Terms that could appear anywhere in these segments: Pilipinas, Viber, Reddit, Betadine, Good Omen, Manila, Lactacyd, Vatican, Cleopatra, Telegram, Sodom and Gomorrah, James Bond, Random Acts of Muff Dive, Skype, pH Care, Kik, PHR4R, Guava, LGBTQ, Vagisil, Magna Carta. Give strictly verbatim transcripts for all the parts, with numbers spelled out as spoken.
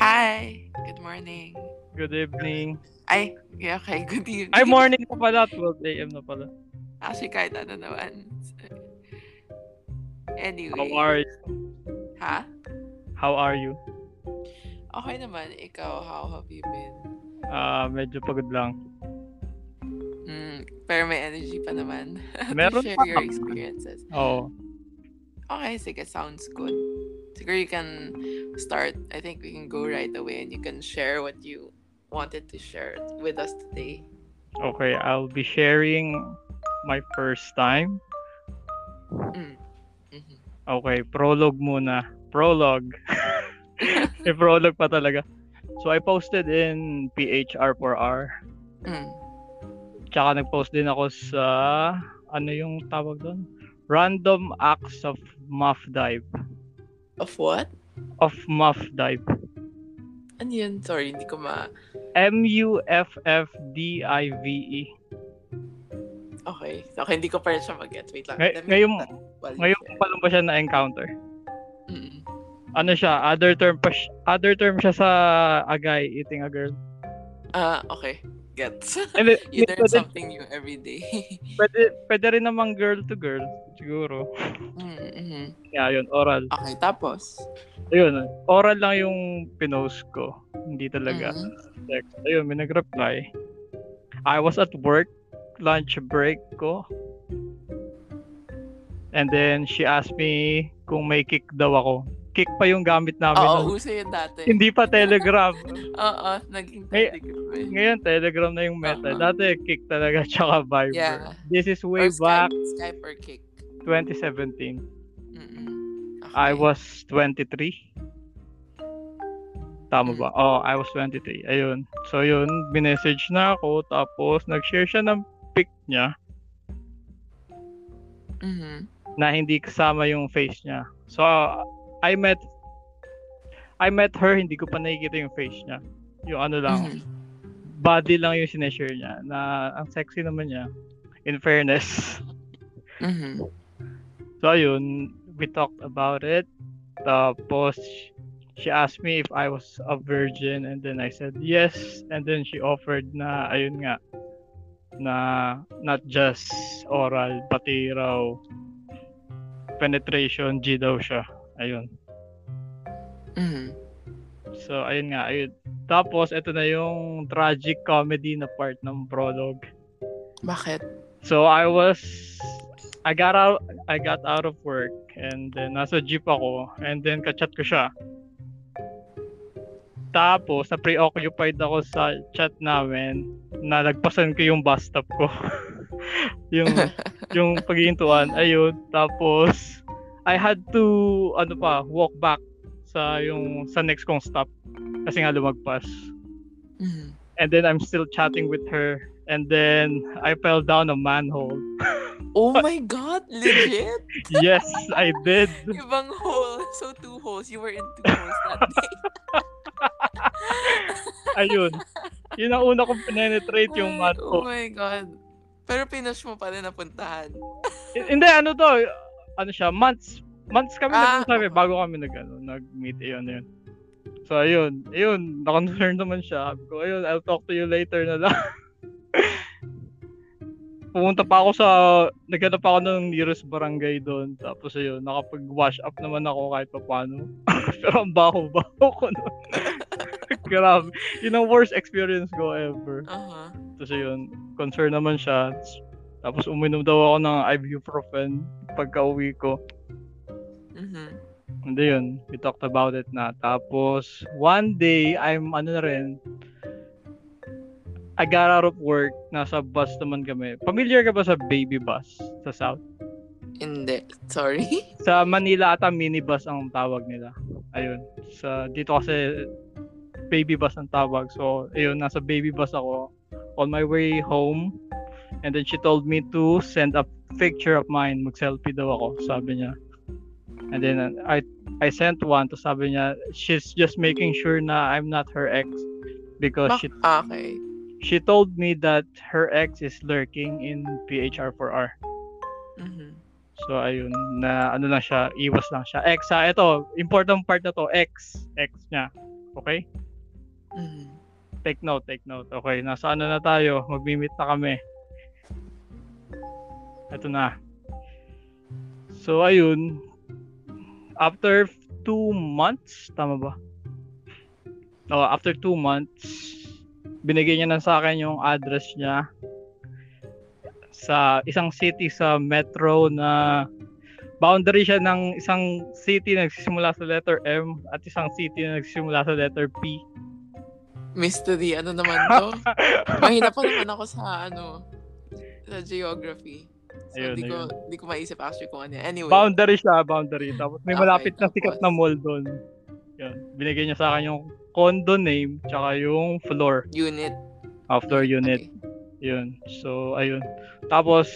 Hi! Good morning. Good evening. Ay, okay. Good evening. Ay, morning na pala. twelve a.m. na pala. Actually, kahit ano naman. Anyway. How are you? Ha? How are you? Okay naman. Ikaw, how have you been? Ah, uh, medyo pagod lang. Mm, pero may energy pa naman. Meron share pa. Share your experiences. Oo. Oh. Okay, sige. Sounds good. Siguro you can start. I think we can go right away and you can share what you wanted to share with us today. Okay, I'll be sharing my first time. Mm. Mm-hmm. Okay, prologue muna. Prologue. May prologue pa talaga. So I posted in P H R four R. Mm. Tsaka nag-post din ako sa ano yung tawag doon? Random Acts of Muff Dive. Of what? Of Muff Dive. Ano yun? Sorry, hindi ko ma... M U F F D I V E. Okay. Okay, hindi ko pa rin siya mag-get. Wait lang. Ngay- ngayon, ngayon pa lang ba siya na-encounter? Mm. Ano siya? Other term pa siya, other term siya sa a guy eating a girl. Ah, uh, okay. Gets. It, you learn pwede, something new every day. pwede, pwede rin namang girl to girl. Siguro. Mm-hmm. Yeah, yun. Oral. Okay, tapos? Ayun. Oral lang yung pinost ko. Hindi talaga. Mm-hmm. Text. Ayun, may nag-reply. I was at work. Lunch break ko. And then, she asked me kung may kick daw ako. Kik pa yung gamit namin. Oo, oh, uso yun dati. Hindi pa Telegram. Oo, naging Telegram. Ngay- ngayon, Telegram na yung meta. Uh-huh. Dati, Kik talaga, tsaka Viber. Yeah. This is way or Skype, back. Skype or Kik. twenty seventeen. Mm-mm. Okay. I was twenty-three. Tama ba? Mm. Oh, I was twenty-three. Ayun. So yun, binessage na ako. Tapos, nag-share siya ng pic niya. Mm-hmm. Na hindi kasama yung face niya. So, I met I met her. Hindi ko pa nakikita yung face niya. Yung ano lang. Mm-hmm. Body lang yung sineshare niya. Na, ang sexy naman niya. In fairness. Mm-hmm. So ayun, we talked about it. Tapos she asked me if I was a virgin, and then I said yes, and then she offered na ayun nga na not just oral pati raw penetration, G daw siya. Ayun. Mm-hmm. So ayun nga, ayun. Tapos ito na yung tragic comedy na part ng prologue. Bakit? So I was I got out I got out of work, and then nasa jeep ako, and then ka-chat ko siya. Tapos na preoccupied ako sa chat namin, nalagpasan ko yung bus stop ko. yung yung paghihintuan, ayun. Tapos I had to ano pa, walk back sa yung sa next kong stop kasi nga lumagpas. Mm-hmm. And then I'm still chatting with her, and then I fell down a manhole. Oh my God, legit? Yes, I did. Ibang hole. So two holes. You were in two holes that day. Ayun. Yun ang una kong penetrate yung mato. Oh my God. Pero pinush mo pa rin napuntahan. Hindi, ano to? Ano siya? Months. Months kami ah, nagsasabi bago kami nag, ano, nag-meet. Ayun, ayun. So, ayun. Ayun. Nakonfirm naman siya. Sabi ko, ayun, I'll talk to you later na lang. Pumunta pa ako sa, naghanap pa ako ng nearest barangay doon. Tapos ayun, nakapag-wash up naman ako kahit pa paano. Pero ang baho-baho ko noon. Grabe. Yun ang worst experience ko ever. Uh-huh. Tapos ayun, concern naman siya. Tapos uminom daw ako ng ibuprofen pagka-uwi ko. Uh-huh. And yun, we talked about it na. Tapos, one day, I'm ano na rin, I got out of work. Nasa bus naman kami. Familiar ka ba sa baby bus sa South? Hindi. Sorry? Sa Manila ata minibus ang tawag nila. Ayun. Sa, dito kasi baby bus ang tawag. So, ayun. Nasa baby bus ako. On my way home. And then she told me to send a picture of mine. Mag-selfie daw ako. Sabi niya. And then I I sent one. To sabi niya, she's just making sure na I'm not her ex. Because Bak- she... Okay. She told me that her ex is lurking in P H R four R. Mm-hmm. So, ayun. Na, ano lang siya. Iwas lang siya. Ex, ha? Ito. Important part na to. Ex. Ex niya. Okay? Mm. Take note, take note. Okay, nasa ano na tayo? Mag-meet na kami. Ito na. So, ayun. After two months, tama ba? No, after two months, binigay niya na sa akin yung address niya sa isang city sa metro na boundary siya ng isang city na nagsisimula sa letter M at isang city na nagsisimula sa letter P. Mystery, ano naman to? Mahina pa naman ako sa ano, sa geography. So, ayun, di ayun. ko di ko maiisip actually kung ano. Anyway. Boundary siya, boundary. Tapos may okay, malapit na sikat na mall doon. Yun. Binigay niya sa akin yung condo name tsaka yung floor. Unit. Ah, floor unit. Okay. Yun. So, ayun. Tapos,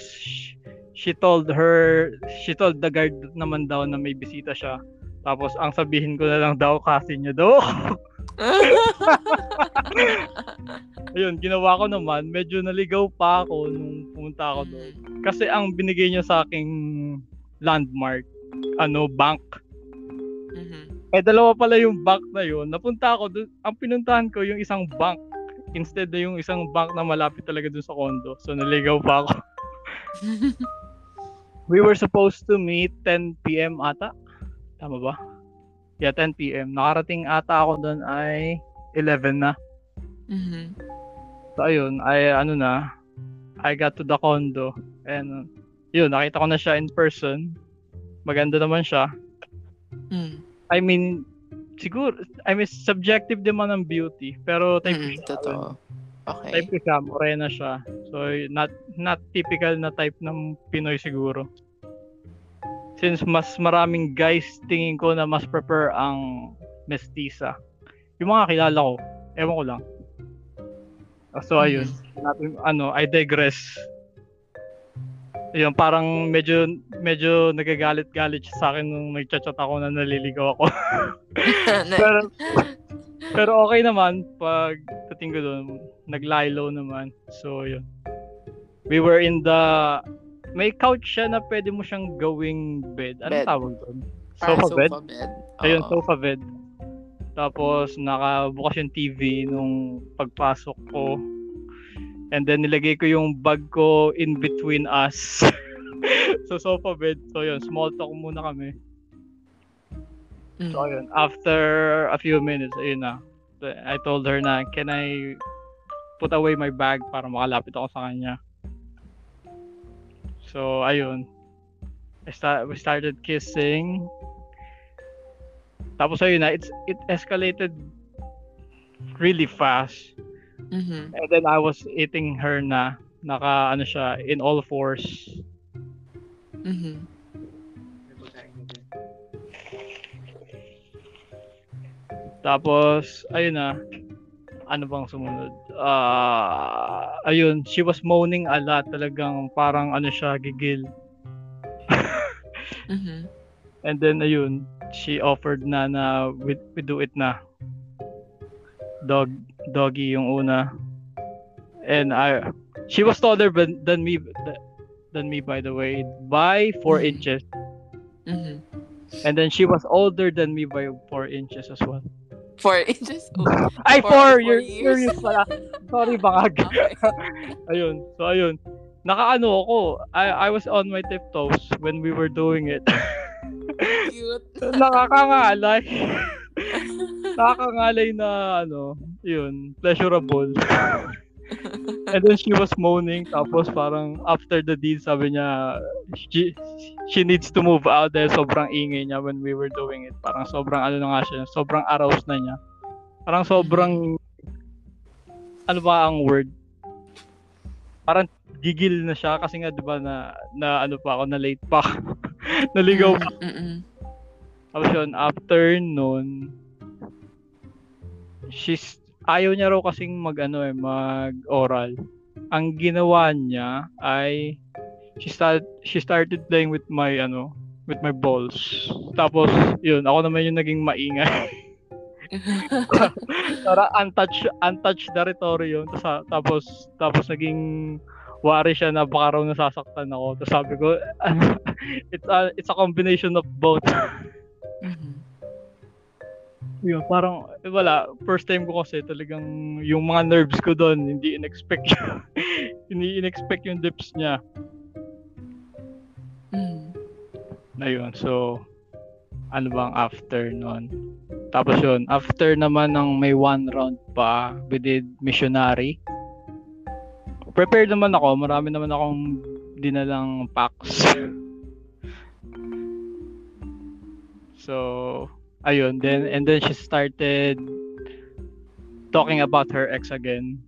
she told her, she told the guard naman daw na may bisita siya. Tapos, ang sabihin ko na lang daw kasi niya daw. Ayun, ginawa ko naman. Medyo naligaw pa ako nung pumunta ako doon. Kasi ang binigay niya sa aking landmark, ano, bank. Mm-hmm. Eh, dalawa pala yung bank na yun. Napunta ako doon. Ang pinuntahan ko yung isang bank. Instead na yung isang bank na malapit talaga doon sa condo. So, naligaw pa ako. We were supposed to meet ten p.m. ata. Tama ba? Yeah, ten p.m. Nakarating ata ako doon ay eleven na. Mm-hmm. So, ayun. I, ano na. I got to the condo. And, yun. Nakita ko na siya in person. Maganda naman siya. Mm. I mean, siguro, I mean, subjective din man ang beauty, pero type mm, siya. Totoo. Okay. Type siya, morena siya. So, not not typical na type ng Pinoy siguro. Since mas maraming guys, tingin ko na mas prefer ang mestiza. Yung mga kilala ko, ewan ko lang. So, mm-hmm. ayun. Ano, I digress. Ayun, parang medyo medyo nagagalit-galit siya sa akin nung nagchat-chat ako na naliligaw ako. pero, pero okay naman pag dating ko doon, nag-lilo naman. So, yun. We were in the... May couch siya na pwede mo siyang gawing bed. Anong bed. Tawag doon? Sofa bed? Sofa bed. Ayun, uh-huh. sofa bed. Tapos, nakabukas yung T V nung pagpasok ko. And then, nilagay ko yung bag ko in between us. So, sofa bed. So, yun. Small talk muna kami. Mm. So, yun. After a few minutes, ayun na. I told her na, can I put away my bag para makalapit ako sa kanya? So, ayun. I start, we started kissing. Tapos, ayun na. It's, it escalated really fast. Mm-hmm. And then I was eating her na naka ano siya in all fours. Mhm. Tapos ayun na. Ano bang sumunod? Ah, uh, ayun, she was moaning a lot, talagang parang ano siya gigil. Mhm. And then ayun, she offered na na we, we do it na. Dog doggy yung una, and I she was taller than me than me by the way by four mm-hmm. inches mm-hmm. and then she was older than me by four inches as well. Four inches oh, ay four, four, four you're serious pala. Sorry baka okay. ayun so ayun nakaano ako I, I was on my tiptoes when we were doing it. Cute. nakakangalay Nakakangalay na ano, yun, pleasurable. And then she was moaning, tapos parang after the deed, sabi niya, she, she needs to move out dahil sobrang ingay niya when we were doing it. Parang sobrang ano na nga siya, sobrang aroused na niya. Parang sobrang, ano ba ang word? Parang gigil na siya kasi nga diba na, na ano pa ako, na late pa. Naligaw pa. Tapos yun, after noon, she's ayaw niya raw kasing mag ano eh mag oral. Ang ginawa niya ay she started she started playing with my ano with my balls. Tapos yun ako naman yung naging maingay. Para untouched untouched territory yun. Tapos tapos tapos naging worry siya na baka raw nasasaktan ako. Tapos sabi ko it's a, it's a combination of both. yun, parang wala, first time ko kasi talagang yung mga nerves ko doon, hindi in-expect hindi in-expect yung dips niya. Mm. Na yun, so ano bang after nun? Tapos yun, after naman ng may one round pa, we did missionary. Prepared naman ako, marami naman akong dinalang packs. So, ayun, then and then she started talking about her ex again.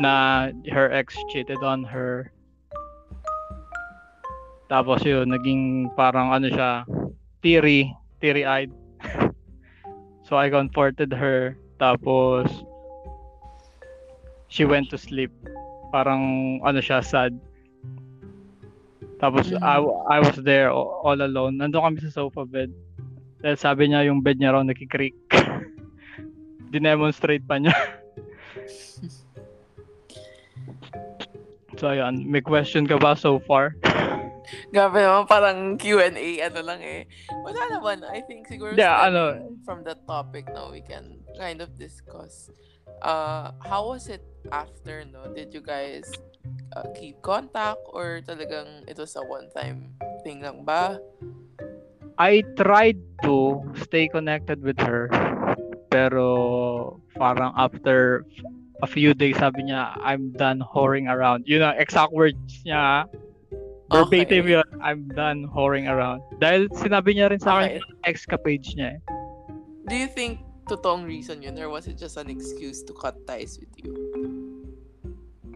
Na her ex cheated on her. Tapos yun, naging parang ano siya, teary, teary-eyed. So I comforted her. Tapos she went to sleep. Parang ano siya, sad. Tapos I, I was there all alone. Nandun kami sa sofa bed. Dahil sabi niya yung bed niya raw nakikreak. Dinemonstrate pa niya. So ayun, may question ka ba so far? Grabe naman, parang Q and A, ano lang eh. Wala naman, I think siguro yeah, ano, from the topic now, we can kind of discuss. Uh, how was it after, no? Did you guys uh, keep contact or talagang it was a one-time thing lang ba? I tried to stay connected with her, pero parang after a few days, sabi niya, I'm done whoring around. You know, exact words niya, verbatim yun, I'm done whoring around. Dahil sinabi niya rin sa akin, okay, ex-ka-page niya eh. Do you think totoong reason yun or was it just an excuse to cut ties with you?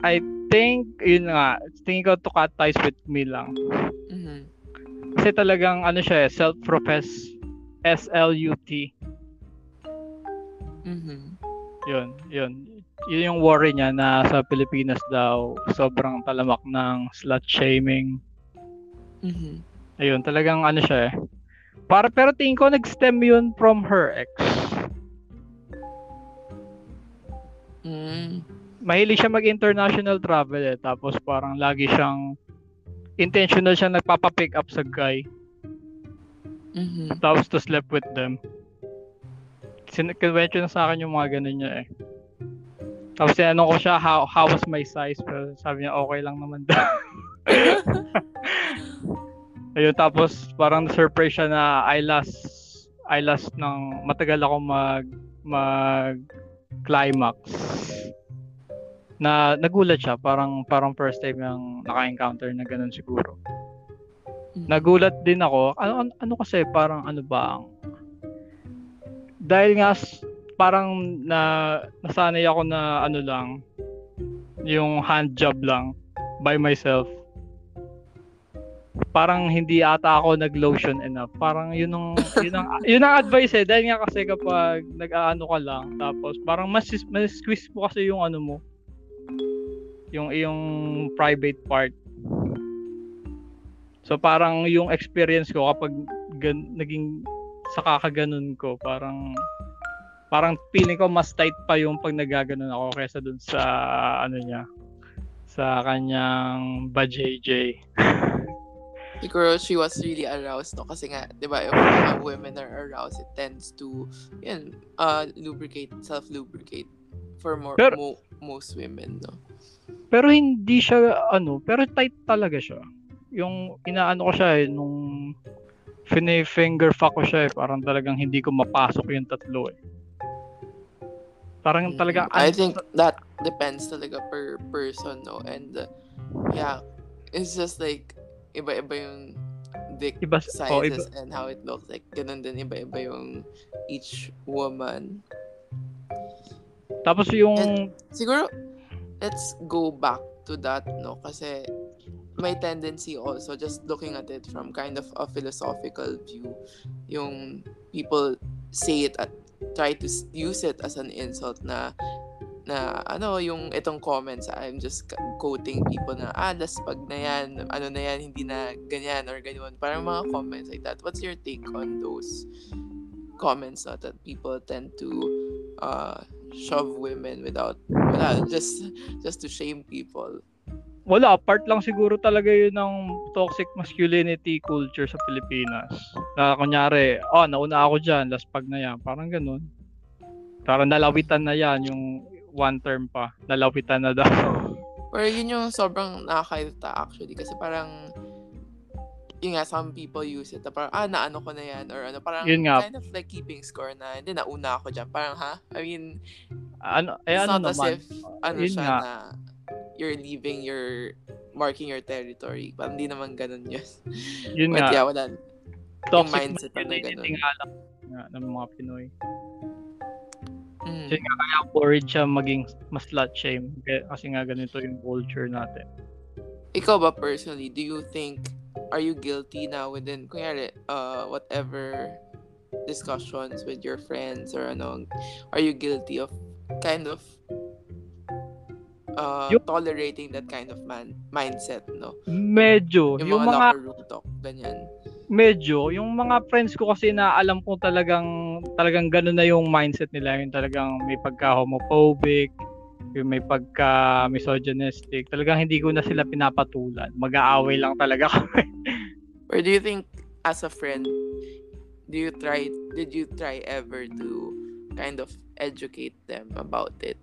I think, yun nga, tingin ko to cut ties with me lang. Mm-hmm. Kasi talagang, ano siya eh, self-professed S L U T. Mm-hmm. Yun, yun. Yun yung worry niya na sa Pilipinas daw sobrang talamak ng slut shaming. Mm-hmm. Ayun, talagang ano siya eh. Para, pero tingin ko nag-stem yun from her ex. Mm. Mahilig siya mag-international travel eh. Tapos parang lagi siyang intentional siya nagpapa-pick up sa guy. Mm-hmm. Tapos to sleep with them. Kinuwento na sa akin yung mga ganun niya eh. Tapos tinanong ko siya, how, how was my size? Pero sabi niya, okay lang naman daw. Ayun, tapos parang surprise siya na I lost, I lost ng matagal ako mag, mag climax. Na nagulat siya, parang, parang first time yung naka-encounter na ganun siguro. Nagulat din ako, ano, ano, ano kasi parang ano ba ang, dahil nga, parang na nasanay ako na ano lang yung hand job lang by myself, parang hindi ata ako nag-lotion enough, parang yun ang yun ang, yun ang advice eh, dahil nga kasi kapag nag-aano ka lang tapos parang mas mas squeeze mo kasi yung ano mo, yung yung private part. So parang yung experience ko kapag gan, naging sa kakaganon ko, parang parang feeling ko mas tight pa yung pag nagaganon ako kaysa dun sa ano niya, sa kanyang ba-J J. Siguro she was really aroused, no? Kasi nga, di ba, if women are aroused, it tends to, yun, uh, lubricate, self-lubricate for more, pero, mo, most women, no? Pero hindi siya, ano, pero tight talaga siya. Yung inaano ko siya eh, nung fini-finger fuck ko siya eh, parang talagang hindi ko mapasok yung tatlo eh. Parang mm-hmm. talaga I think that depends talaga per person, no? And uh, yeah, it's just like iba-iba yung dick iba, sizes oh, iba. And how it looks like. Ganun din, iba-iba yung each woman. Tapos yung and, siguro let's go back to that, no? Kasi may tendency also, just looking at it from kind of a philosophical view, yung people say it at try to use it as an insult na na ano yung itong comments, I'm just quoting people na ah daspag na yan, ano na yan, hindi na ganyan or ganyan, parang mga comments like that. What's your take on those comments, not that people tend to uh, shove women without without just just to shame people? wala, part lang siguro talaga yun ng toxic masculinity culture sa Pilipinas. Na kunyari, oh, nauna ako dyan, laspag na yan. Parang ganun. Parang nalawitan na yan, yung one term pa. Nalawitan na daw. Pero yun yung sobrang nakakairita actually. Kasi parang, yun nga, some people use it. Parang, ah, naano ko na yan. Or ano, parang kind of like keeping score na, hindi, nauna ako dyan. Parang, ha? I mean, ano, eh, it's ano not naman. As if, ano yun siya nga. Na, you're leaving your, marking your territory. Parang hindi naman ganun yun. Yun but nga. Yeah, wala. Toxic mindset na ganun. Toxic mindset ng mga Pinoy. Mm. Kasi nga, kaya worried siya maging mas slut shame. Kasi nga ganito yung culture natin. Ikaw ba personally, do you think, are you guilty now within, kunyari, uh, whatever discussions with your friends or ano, are you guilty of kind of Uh, yung, tolerating that kind of man, mindset, no? Medyo. Yung, yung mga locker room talk, ganyan. Medyo. Yung mga friends ko kasi na alam ko talagang, talagang gano'n na yung mindset nila. Yung talagang may pagka-homophobic, yung may pagka-misogynistic. Talagang hindi ko na sila pinapatulan. Mag-aaway lang talaga kami. Or do you think, as a friend, do you try, did you try ever to kind of educate them about it?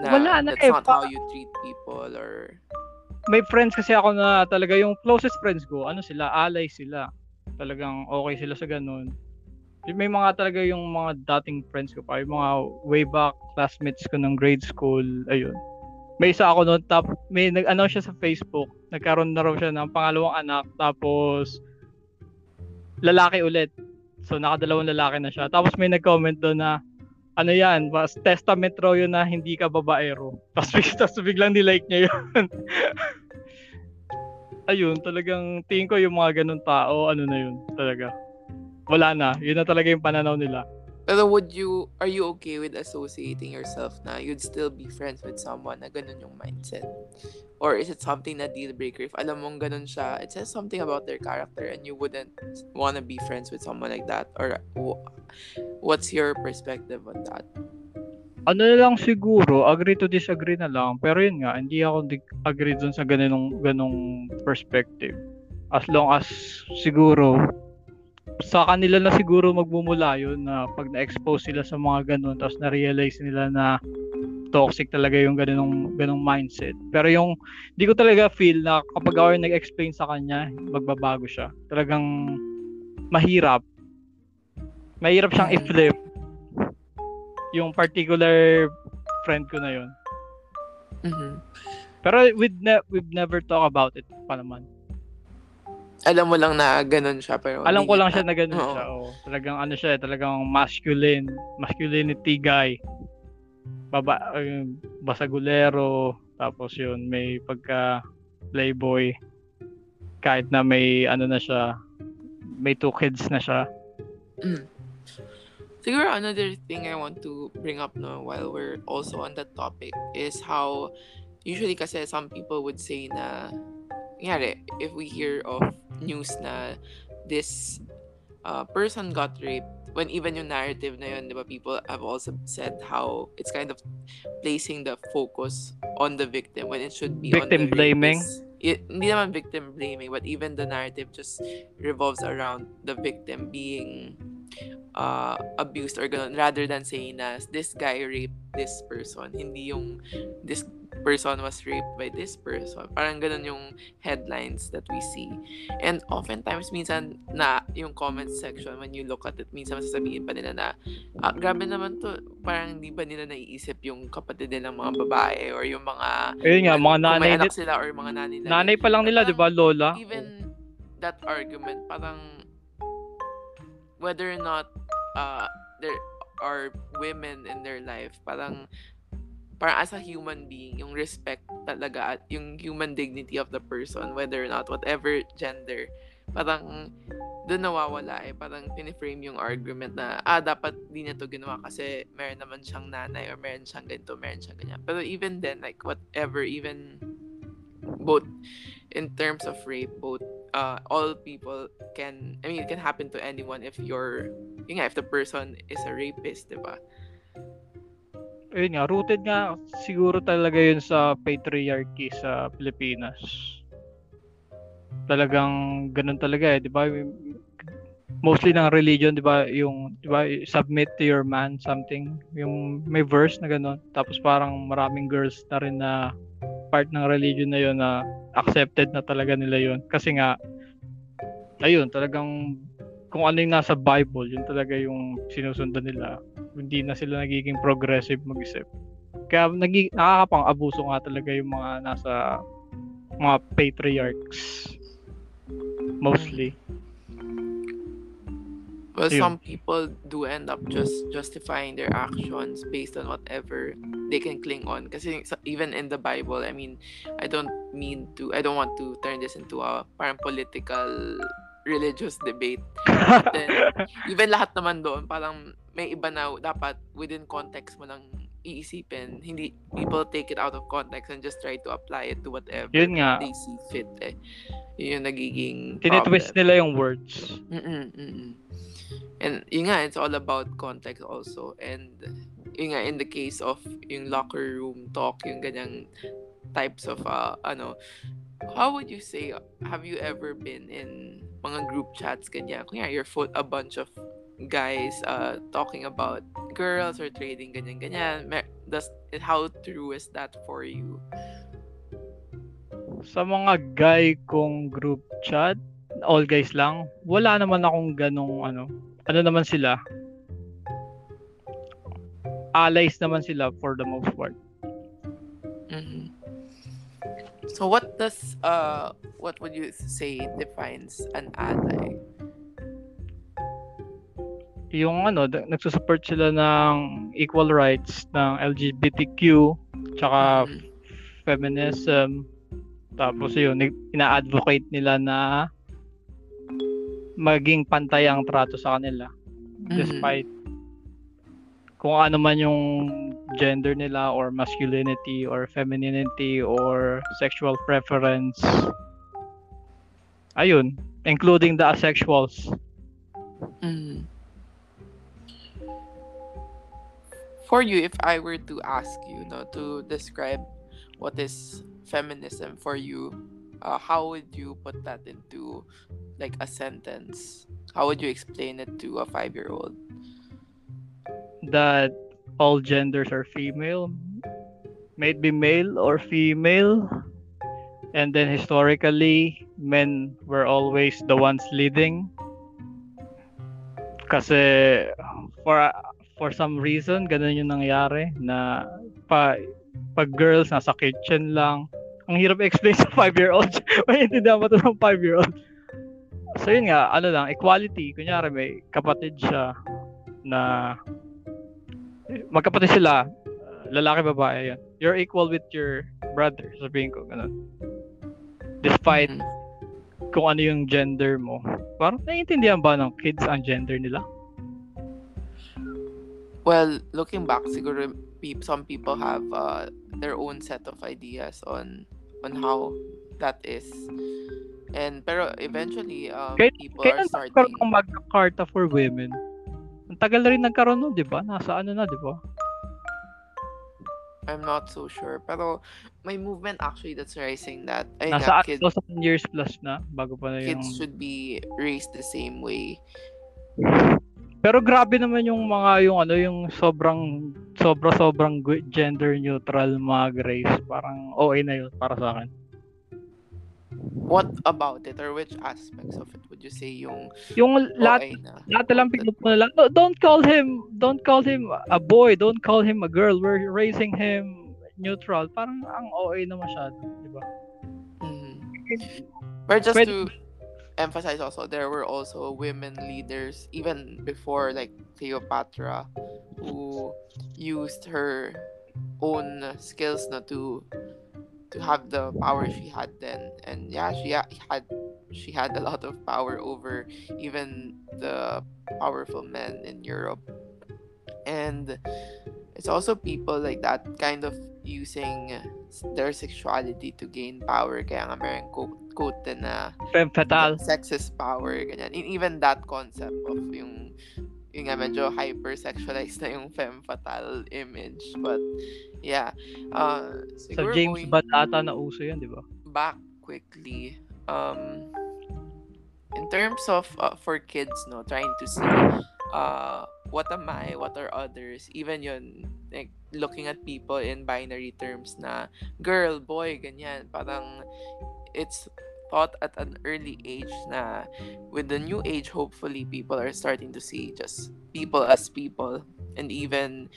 Na, wala na that's eh, not pa- how you treat people or may friends kasi ako na talaga yung closest friends ko ano sila alay sila talagang okay sila sa ganun. May mga talaga yung mga dating friends ko pa yung mga way back classmates ko ng grade school ayun may isa ako noon tap may nag-announce siya sa Facebook nagkaroon na raw siya ng pangalawang anak tapos lalaki ulit so nakadalawang lalaki na siya tapos may nag-comment doon na ano yan, mas testament raw yun na hindi ka babaero. Tapos, tapos biglang nilike niya yun. Ayun, talagang tingin ko yung mga ganun tao, ano na yun, talaga. Wala na, yun na talaga yung pananaw nila. Pero would you, are you okay with associating yourself na you'd still be friends with someone na ganun yung mindset? Or is it something na deal breaker? If alam mong ganun siya, it says something about their character and you wouldn't wanna be friends with someone like that? Or what's your perspective on that? Ano na lang siguro, agree to disagree na lang. Pero yun nga, hindi ako agree dun sa ganung, ganung perspective. As long as siguro, sa kanila na siguro magmumula yun na pag na-expose sila sa mga ganun, tapos na-realize nila na toxic talaga yung ganung, ganung mindset. Pero yung, hindi ko talaga feel na kapag ako yung nag-explain sa kanya, magbabago siya. Talagang mahirap. Mahirap siyang i-flip yung particular friend ko na yun. Mm-hmm. Pero we'd, ne- we'd never talk about it pa naman. Alam mo lang na ganun siya. Pero alam ko lang na, siya na ganun oh. siya. Oh. Talagang ano siya, talagang masculine. Masculinity guy. Baba, basagulero. Tapos yun, may pagka playboy. Kahit na may ano na siya, may two kids na siya. Mm. Siguro another thing I want to bring up no, while we're also on that topic is how usually kasi some people would say na yari, if we hear of news na this uh, person got raped when even yung narrative na yun, di ba, people have also said how it's kind of placing the focus on the victim when it should be victim on the blaming rapist. It, hindi naman victim blaming but even the narrative just revolves around the victim being uh, abused or ganun rather than saying na this guy raped this person hindi yung this person was raped by this person parang ganun yung headlines that we see and oftentimes minsan na yung comment section when you look at it minsan masasabihin pa nila na ah, grabe naman to parang hindi ba nila naiisip yung kapatid nilang mga babae or yung mga ayun nga, mga nanay anak sila or mga nanay nila nanay pa lang nila di ba lola even that argument parang whether or not uh, there are women in their life parang parang as a human being, yung respect talaga at yung human dignity of the person, whether or not, whatever gender, parang doon nawawala eh. Parang piniframe yung argument na, ah, dapat di na to ginawa kasi meron naman siyang nanay or meron siyang ganito, meron siyang ganyan. Pero even then, like whatever, even both in terms of rape, both Uh, all people can, I mean, it can happen to anyone if you're, yun nga, if the person is a rapist, diba? ayun nga, rooted nga siguro talaga yun sa patriarchy sa Pilipinas. Talagang ganun talaga eh, di ba? Mostly ng religion, di ba, yung, di ba, submit to your man something, yung may verse na ganun. Tapos parang maraming girls na rin na part ng religion na yun na accepted na talaga nila yun. Kasi nga, ayun, talagang kung ano yung nasa Bible, yun talaga yung sinusundan nila. Hindi na sila nagiging progressive mag-isip. Kaya nagig- nakakapang-abuso nga talaga yung mga nasa mga patriarchs. Mostly. Well, Ayun. Some people do end up just justifying their actions based on whatever they can cling on. Kasi even in the Bible, I mean, I don't mean to, I don't want to turn this into a parang political religious debate. But then, even lahat naman doon, parang may iba na dapat within context mo lang iisipin. Hindi, people take it out of context and just try to apply it to whatever they see fit. Eh. Yun yung nagiging problem. Tinitwist nila yung words. Mm-mm, mm-mm. And yun nga, it's all about context also. And yun nga, in the case of yung locker room talk, yung ganyang types of, uh, ano, how would you say, have you ever been in mga group chats, ganyan? Kung nga, you're full, a bunch of guys uh, talking about girls or trading, ganyan, ganyan. Does, how true is that for you? Sa mga guy kong group chat, all guys lang, wala naman akong ganong ano, ano naman sila, allies naman sila for the most part. Mm-hmm. So what does uh what would you say defines an ally? Yung ano, nagsusupport sila ng equal rights ng L G B T Q tsaka mm-hmm. feminism, tapos yun, ina-advocate nila na maging pantay ang trato sa kanila despite mm-hmm. kung ano man yung gender nila or masculinity or femininity or sexual preference. Ayun, including the asexuals. Mm-hmm. For you, if I were to ask you, no, to describe what is feminism for you, Uh, how would you put that into like a sentence? How would you explain it to a five-year-old? That all genders are female, may it be male or female, and then historically men were always the ones leading. Kasi for for some reason ganun yung nangyari na pa pag girls nasa kitchen lang. Ang hirap i-explain sa five-year-old. May intindihan ba ito ng five-year-old? So yun nga, ano lang, equality. Kunyari may kapatid siya na magkapatid sila, lalaki, babae, yun. You're equal with your brother, sabihin ko, ganun. Despite mm-hmm. kung ano yung gender mo. Parang naiintindihan ba ng kids ang gender nila? Well, looking back, siguro some people have uh, their own set of ideas on on how that is, and pero eventually um, kaya, people kaya are starting kaya nagkaroon ng Magna Carta for women. Ang tagal na rin nagkaroon nun, di ba? Nasa ano na, di ba? I'm not so sure, pero may movement actually that's rising that ay, nasa nga, kids, years plus na bago pa na yung kids should be raised the same way. Pero grabe naman yung mga yung ano yung sobrang sobra sobrang gender neutral mga race. Parang O A na yun para sa akin. What about it or which aspects of it would you say yung yung lahat lahat lang pinupo na lang. No, don't call him don't call him a boy, don't call him a girl. We're raising him neutral. Parang ang O A na masyado, di ba? Mm. We're just Pwede, to emphasize also there were also women leaders even before, like Cleopatra, who used her own skills not to to have the power she had then, and yeah, she had she had a lot of power over even the powerful men in Europe. And it's also people like that kind of using their sexuality to gain power. Kaya nga meron quote na femme fatale, sexist power, ganyan. Even that concept of yung yun nga, medyo hyper-sexualized na yung femme fatale image. But, yeah. Uh, so, James Bond ata na uso yan, di ba? Back quickly. Um, in terms of, uh, for kids, no, trying to see, uh, what am I, what are others, even yun, like, looking at people in binary terms na girl, boy, ganyan, parang, it's taught at an early age na with the new age, hopefully, people are starting to see just people as people, and even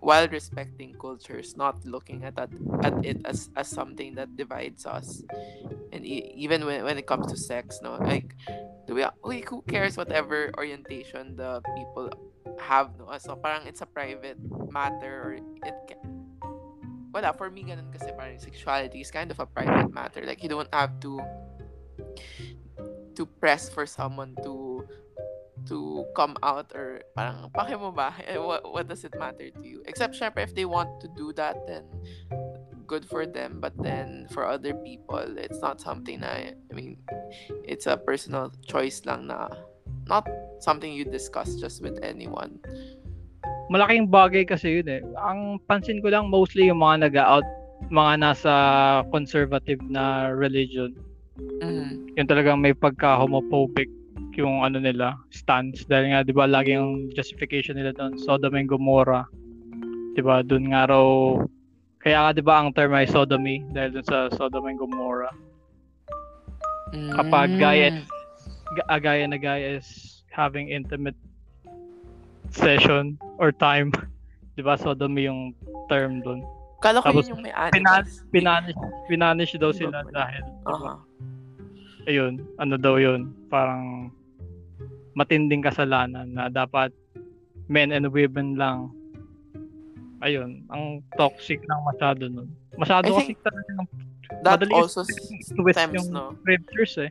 while respecting cultures, not looking at that, at it as as something that divides us. And e- even when, when it comes to sex, no, like, do we, like, who cares whatever orientation the people have, no? So parang it's a private matter, or it can, wala, for me ganun kasi parang sexuality is kind of a private matter, like you don't have to to press for someone to to come out, or parang pake mo ba, what, what does it matter to you, except syempre if they want to do that, then good for them, but then for other people it's not something na, I mean, it's a personal choice lang na not something you discuss just with anyone. Malaking bagay kasi yun eh. Ang pansin ko lang mostly yung mga nag-out, mga nasa conservative na religion. Mm. Yung talagang may pagka-homophobic yung ano nila, stance. Dahil nga, di ba, lagi yung justification nila doon, Sodom and Gomorrah. Di ba, doon nga raw, kaya nga di ba ang term ay sodomy, dahil doon sa Sodom and Gomorrah. Mm. Kapag gaya, gaya na gaya is having intimate session or time, di ba, sodomy yung term doon. Kala ko yun yung may animals. Pinan- pinanish, pinanish daw sila dahil, uh-huh, ayun, ano daw yun, parang matinding kasalanan na dapat men and women lang. Ayun, ang toxic lang masyado nun. Masyado kasi talaga ng madali also twist stems, yung no? Scriptures eh.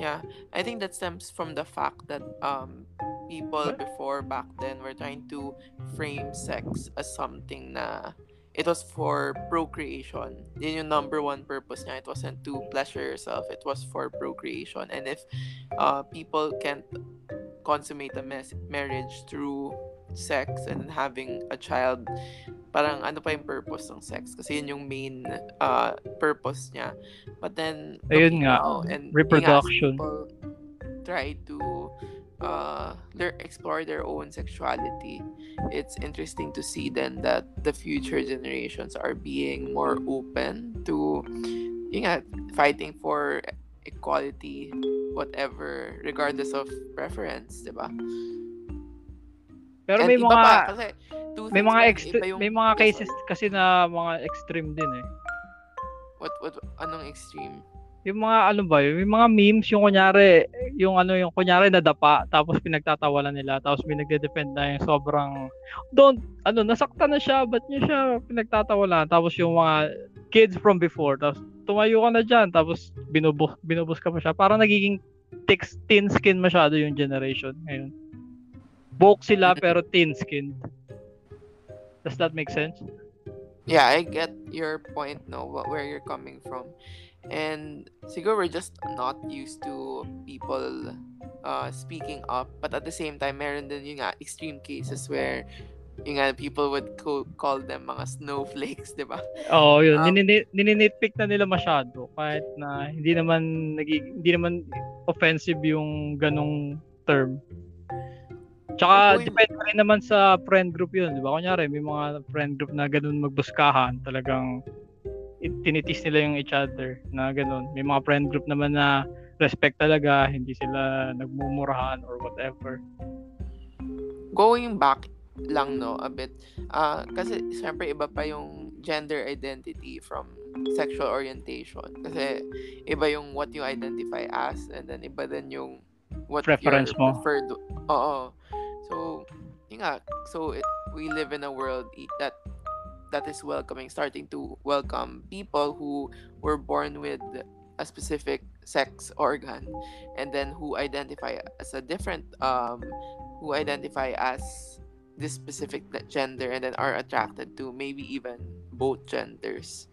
Yeah, I think that stems from the fact that um people before, back then, were trying to frame sex as something na it was for procreation. Yun yung number one purpose niya. It wasn't to pleasure yourself. It was for procreation. And if uh, people can't consummate a mes- marriage through sex and having a child, parang ano pa yung purpose ng sex? Kasi yun yung main uh, purpose niya. But then, ayun nga, and reproduction. People try to Uh, they explore their own sexuality. It's interesting to see then that the future generations are being more open to, you know, fighting for equality, whatever, regardless of preference, diba? Pero and may mga pa, kasi may mga extre- yung, may mga cases kasi na mga extreme din eh. What what anong extreme? Yung mga ano ba, yung mga memes, yung kunyari, yung ano, yung kunyari nadapa, tapos pinagtatawanan nila, tapos may nagde-defend na yung sobrang, don't, ano, nasaktan na siya, ba't niya siya pinagtatawanan, tapos yung mga kids from before, tapos tumayo ka na dyan, tapos binubus, binubus ka pa siya, parang nagiging thick, thin skin masyado yung generation ngayon. Woke sila, pero thin skin. Does that make sense? Yeah, I get your point, no, where you're coming from. And siguro we're just not used to people uh, speaking up, but at the same time, meron din yung nga, extreme cases where yung nga, people would co- call them mga snowflakes, di ba? Oo, oh, yun. Um, Nini- nininitpick na nila masyado kahit na hindi naman, nagig- hindi naman offensive yung ganong term. Tsaka, okay, depende rin naman sa friend group yun, di ba? Kunyari, may mga friend group na ganun magbuskahan, talagang tinitis nila yung each other na ganun. May mga friend group naman na respect talaga, hindi sila nagmumurahan or whatever. Going back lang, no, a bit, uh, kasi syempre iba pa yung gender identity from sexual orientation. Kasi iba yung what you identify as, and then iba din yung what preference mo. Preferred. Oo. So, yun nga. So, it, we live in a world that that is welcoming, starting to welcome people who were born with a specific sex organ, and then who identify as a different, um, who identify as this specific gender, and then are attracted to maybe even both genders.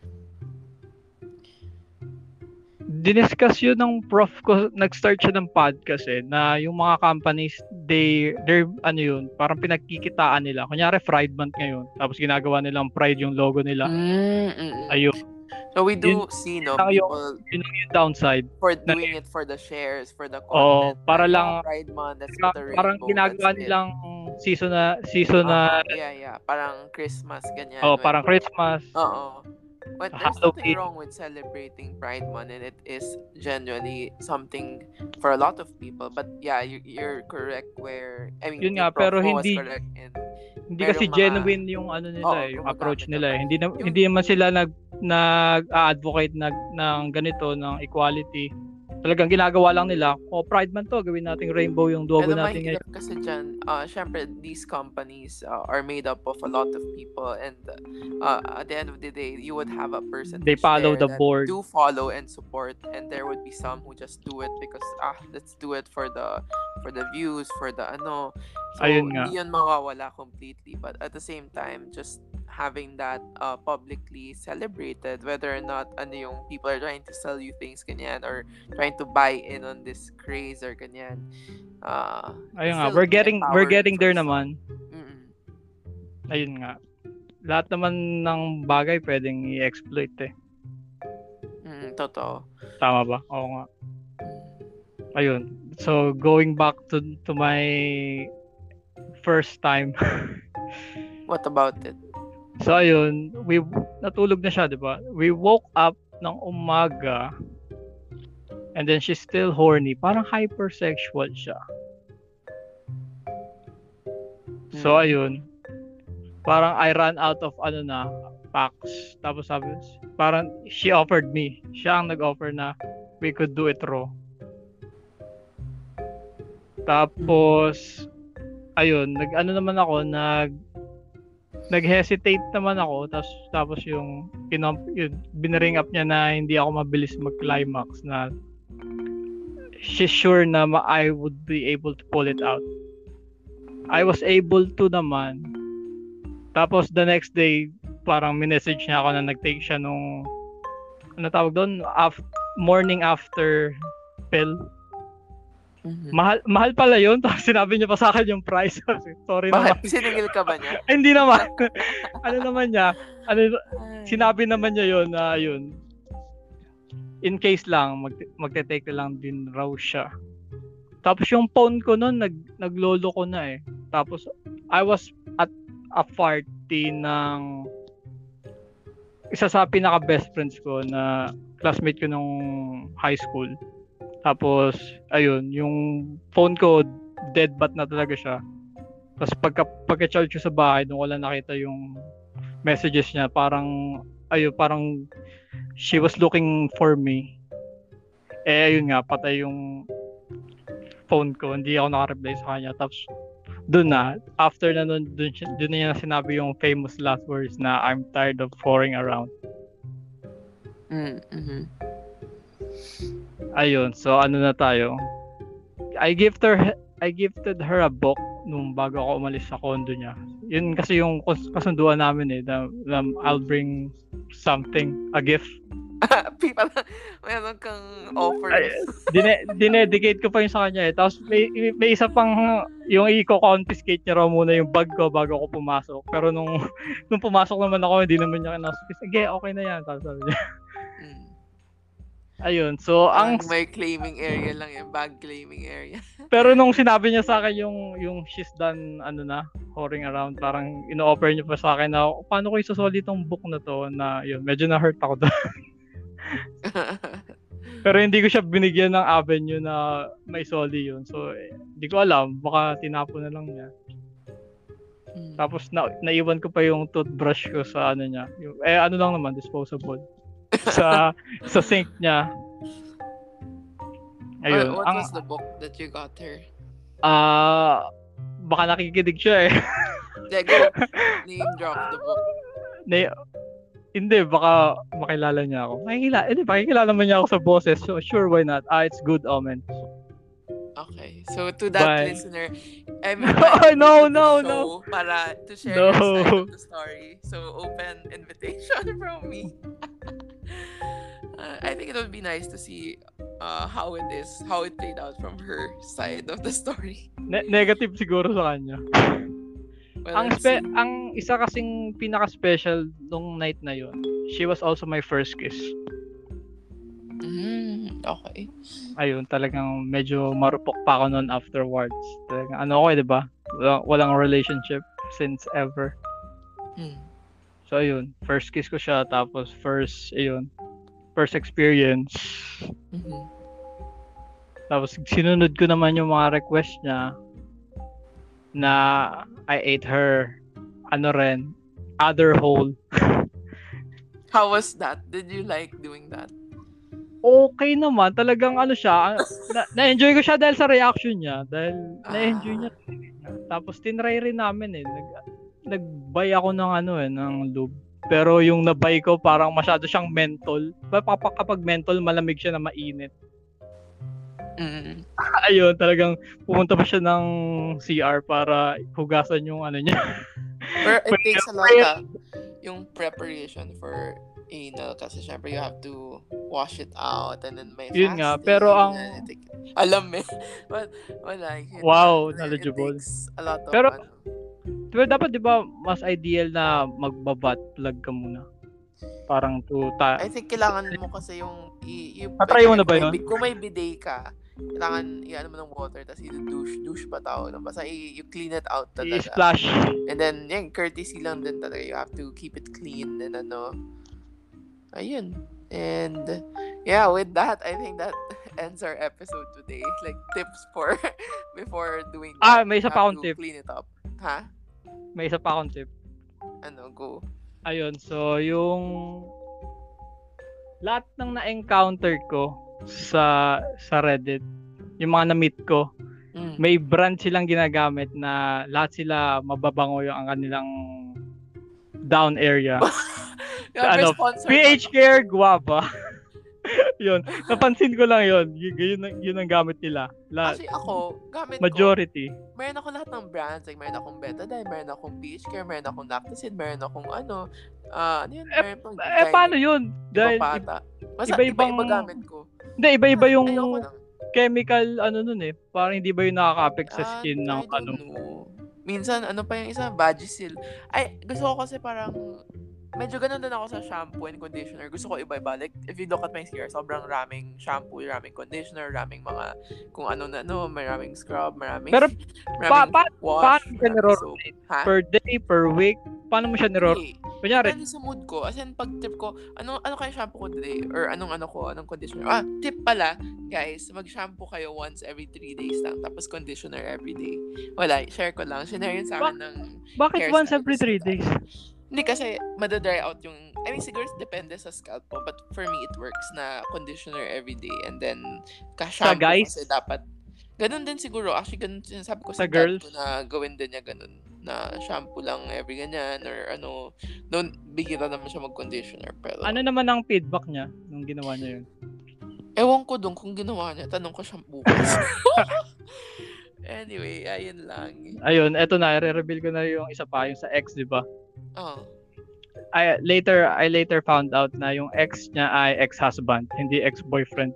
diniscuss yun ng prof ko, nag-start siya ng podcast eh, na yung mga companies, they, they're, ano yun, parang pinagkikitaan nila. Kunyari, Pride Month ngayon, tapos ginagawa nilang Pride yung logo nila. Mm-mm. Ayun. So we do yun, see, no, people, yun yung downside. For doing na, it for the shares, for the content. Oh, para lang, Pride Month, that's ka, the rainbow, parang ginagawa nilang season na, season uh, na, yeah, yeah, parang Christmas, ganyan. Oh, parang when, Christmas. Oo. But there's nothing wrong with celebrating Pride Month, and it is genuinely something for a lot of people. But yeah, you, you're correct where, I mean, yun nga, pero hindi, correct in, hindi pero kasi mga, genuine yung ano nila, oh, eh, yung approach nila. Eh. Hindi, na, yung, hindi naman sila nag, nag-advocate nag, ng ganito, ng equality. Talagang ginagawa lang nila, oh, Pride Month to, gawin nating rainbow yung logo natin ngayon. Pero kasi dyan, uh, syempre, these companies uh, are made up of a lot of people, and uh, at the end of the day, you would have a person they follow the board, do follow and support, and there would be some who just do it because, ah, let's do it for the for the views, for the ano. So, ayun nga. Yun mawawala completely. But at the same time, just having that uh, publicly celebrated, whether or not ano yung people are trying to sell you things ganyan or trying to buy in on this craze or ganyan. Uh, ayun nga, we're getting we're getting there some. Naman. Mm-mm. Ayun nga. Lahat naman ng bagay pwedeng i-exploit eh. Mm, totoo. Tama ba? Oo nga. Ayun. So going back to to my first time. What about it? So ayun, we natulog na siya, 'di ba? We woke up ng umaga. And then she's still horny. Parang hypersexual siya. Hmm. So ayun. Parang I ran out of ano na, packs. Tapos sabi, parang she offered me. Siya ang nag-offer na we could do it raw. Tapos ayun, nag-ano naman ako, nag nag-hesitate naman ako, tapos tapos yung kinump, yun, binaring up niya na hindi ako mabilis mag-climax, na she's sure na ma- I would be able to pull it out. I was able to naman. Tapos the next day, parang minessage niya ako na nag-take siya nung ano tawag doon, af- morning after pill. Mm-hmm. Mahal mahal pala yun. Tapos sinabi niya pa sa akin yung price. Sorry naman. Siningil ka ba niya? Ay, hindi naman. Ano naman niya? Ano, sinabi naman niya yun na uh, yun. In case lang, mag- magte-take lang din raw siya. Tapos yung phone ko nun, nag naglolo ko na eh. Tapos I was at a party ng isa sa pinaka-best friends ko na classmate ko nung high school. Tapos, ayun, yung phone ko, dead bat na talaga siya. Tapos pagka, pagka-charge ko sa bahay, nung wala nakita yung messages niya, parang, ayun, parang she was looking for me. Eh, ayun nga, patay yung phone ko. Hindi ako nakareply sa kanya. Tapos, dun na, after na nun, dun, dun na niya sinabi yung famous last words na, I'm tired of whoring around. Mm-hmm. Ayun, so ano na tayo? I gifted her, I gifted her a book nung bago ako umalis sa condo niya. Yun kasi yung kasunduan namin eh, na, na I'll bring something, a gift. People, meron kang offer. Dine, dinedicate ko pa yun sa kanya eh. Tapos may, may isa pang, yung i-confiscate niya raw muna yung bag ko bago ako pumasok. Pero nung, nung pumasok naman ako, hindi naman niya kinasuspis. Sige, okay na yan. Tapos sabi niya. Ayun, so ang may claiming area lang yung bag claiming area. Pero nung sinabi niya sa akin yung yung she's done ano na, whoring around, parang ino-offer niya pa sa akin na paano ko isusoli tong book na to, na yun, medyo na hurt ako doon. Pero hindi ko siya binigyan ng avenue na may soli yun. So eh, hindi ko alam, baka tinapo na lang niya. Hmm. Tapos na naiwan ko pa yung toothbrush ko sa ano niya. Yung, eh ano lang naman, disposable. sa sa sink niya. Ayun. What was ang, the book that you got her? Ah, uh, baka nakikinig siya eh. Dego, name drop the book. Na, hindi, baka makilala niya ako. Makikilala, hindi, pakikilala naman niya ako sa boses. So, sure, why not? Ah, it's Good Omen. Okay. So, to that Bye. listener, I'm mean, no, no, no, no. Para to share no. your side of the story. So, open invitation from me. Uh, I think it would be nice to see uh, how it is, how it played out from her side of the story. Ne- negative siguro sa kanya. Well, ang spe- ang isa kasing pinaka-special nung night na yun, she was also my first kiss. Mm, okay. Ayun, talagang medyo marupok pa ako noon afterwards. Talagang, ano ko eh, diba? Walang, walang relationship since ever. Mm. So ayun, first kiss ko siya, tapos first, ayun, first experience. Mm-hmm. Tapos sinunod ko naman yung mga request niya na I ate her ano rin other hole. How was that? Did you like doing that? Okay naman, talagang ano siya, na- na-enjoy ko siya dahil sa reaction niya, dahil ah. na-enjoy niya. Tapos tinry rin namin eh, nag- nagbay ako ng ano eh, ng lube. Pero yung nabay ko parang masyado siyang mentol. Kapag mentol, malamig siya na mainit. Mm. Ayun, talagang pumunta pa siya ng C R para hugasan yung ano niya. Pero it takes a lot of yung preparation for anal kasi syempre you have to wash it out and then may fasting. Yun nga, pero ang take, alam eh. But wala. It, wow, knowledgeable. It takes a lot of pero, ano, pero dapat di ba mas ideal na magbabat plug ka muna. Parang to ta- I think kailangan mo kasi yung i- i- try mo na ba yun? Kung may bidet ka, kailangan i-ano mo ng water tapos i-douche, douche pa tao. Basta i- you clean it out talaga. I-splash. And then, yung courtesy lang din talaga. You have to keep it clean and ano. Ayun. And yeah, with that, I think that ends our episode today. Like tips for before doing that. Ah, may isa pa akong tip. Clean it up. Ha? May isa pa akong tip. Ano, go. Ayun, so yung lahat ng na-encounter ko sa sa Reddit, yung mga na-meet ko, mm. may brand silang ginagamit na lahat sila mababango yung ang kanilang down area. Ano, pH Care, Guava. Yun, napansin ko lang yun. Y- yun, yun ang gamit nila. Lahat. Actually ako, gamit majority. Ko, meron ako lahat ng brands. Like, meron akong Betadine, meron akong pH Care, meron akong Lactacyd, meron akong ano, uh, ano yun, meron akong... Eh, eh paano yun? Dahil iba, basta iba-ibang iba gamit ko. Hindi, iba-iba yung chemical, ano nun eh. Parang hindi ba yung nakaka-affect sa skin uh, ng ano. Know. Minsan, ano pa yung isa? Vagisil. Ay, gusto ko kasi parang... Medyo ganun din ako sa shampoo and conditioner. Gusto ko iba-iba. Like, if you look at my skincare, sobrang raming shampoo, raming conditioner, raming mga kung ano na no, may raming scrub, maraming pero, maraming pa, pa, wash, paano maraming siya soap. Ha? Per day, per week, paano mo siya niror? Okay. Kunyari. Paano sa mood ko? As in, pag tip ko, anong, ano kaya shampoo ko today? Or anong ano ko, anong conditioner? Ah, tip pala, guys, mag-shampoo kayo once every three days lang. Tapos conditioner every day. Wala, share ko lang. Share yun sa akin ba- ng... Bakit once every three days? Hindi kasi madadry out yung... I mean, siguro depende sa scalp mo. But for me, it works na conditioner every day. And then, ka-shampoo kasi dapat... Ganun din siguro. Actually, ganun sinasabi ko sa girl ko na gawin din niya ganun. Na shampoo lang every ganyan or ano. Don't bigyan naman siya mag-conditioner. Pero... Ano naman ang feedback niya nung ginawa niya yun? Ewan ko dun kung ginawa niya. Tanong ko siyang bukas. Anyway, ayun lang. Ayun, eto na. Re-reveal ko na yung isa pa. Yung sa ex, di ba? Oh. I later I later found out na yung ex niya ay ex-husband, hindi ex-boyfriend.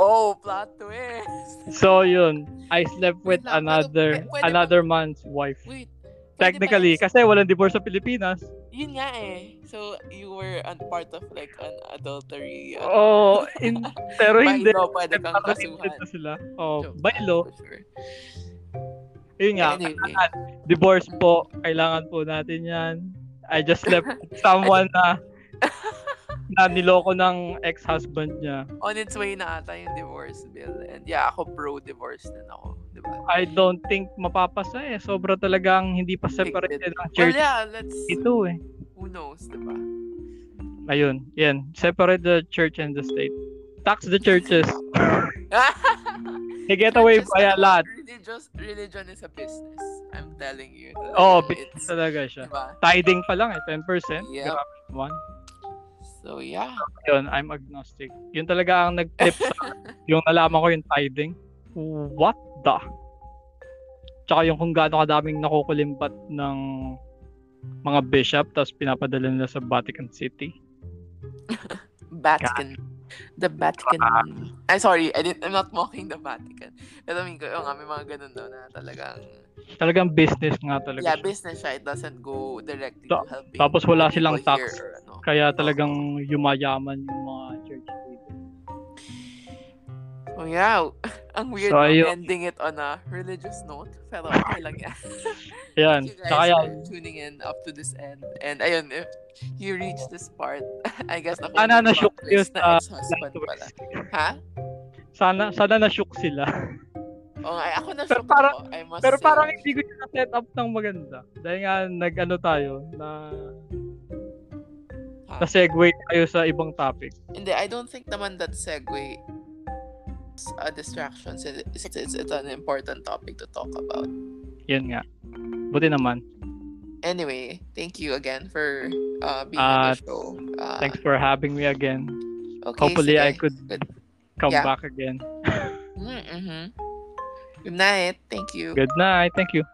Oh, plot twist. So yun, I slept with wait, another wait, another ba? Man's wife. Wait. Technically, ba? Kasi walang divorce sa Pilipinas. Yun nga eh. So you were an part of like an adultery. Uh, oh, in, pero hindi. By law, pwede kang kasuhan. Sila. Oh, so, by law. Yun nga, anyway. Divorce po, kailangan po natin yan. I just left someone na na niloko ng ex-husband niya. On its way na ata yung divorce bill. And yeah, ako pro-divorce din ako. Diba? I don't think mapapasa eh. Sobra talagang hindi pa separated ng church. Well, yeah, let's... Ito eh. Who knows, diba? Ayun, yan. Separate the church and the state. Tax the churches. They get away by a lot. Religious, religion is a business. I'm telling you. Oh, business talaga siya. Diba? Tiding pa lang eh, ten percent. Yep. One. So, yeah. Yun, I'm agnostic. Yun talaga ang nag-tip sa yung nalaman ko yung tiding. What the? Tsaka yung kung gaano kadaming nakukulimpat ng mga bishop tapos pinapadala nila sa Vatican City. Vatican. The Vatican. I'm sorry, I didn't, I'm not mocking the Vatican. Pero I mean, oh, nga, may mga ganun daw na talagang... Talagang business nga talaga. Yeah, siya. Business siya. It doesn't go directly Ta- to helping. Tapos wala silang tax. Or, ano. Kaya talagang yumayaman yung mga church people. Oh yeah. Ang weird so, ng ending it on a religious note. Pero okay lang yan. Ayan. Thank you guys Saka, for tuning in up to this end. And ayun, if you reach this part, I guess ako sana na shook yung uh, ex-husband pala. Ha? Sana, sana na shook sila. Oh, ay, ako na shook ako. Parang, I must pero say, parang hindi ko siya set up ng maganda. Dahil nga, nag-ano tayo, na... Huh? Na-segue tayo sa ibang topic. Hindi, I don't think naman that segue Uh, distractions. It, it's, it's it's an important topic to talk about. Yun nga. Buti naman. Anyway, thank you again for uh, being uh, on the show. Uh, thanks for having me again. Okay, hopefully, sige. I could Good. come yeah. back again. mm-hmm. Good night. Thank you. Good night. Thank you.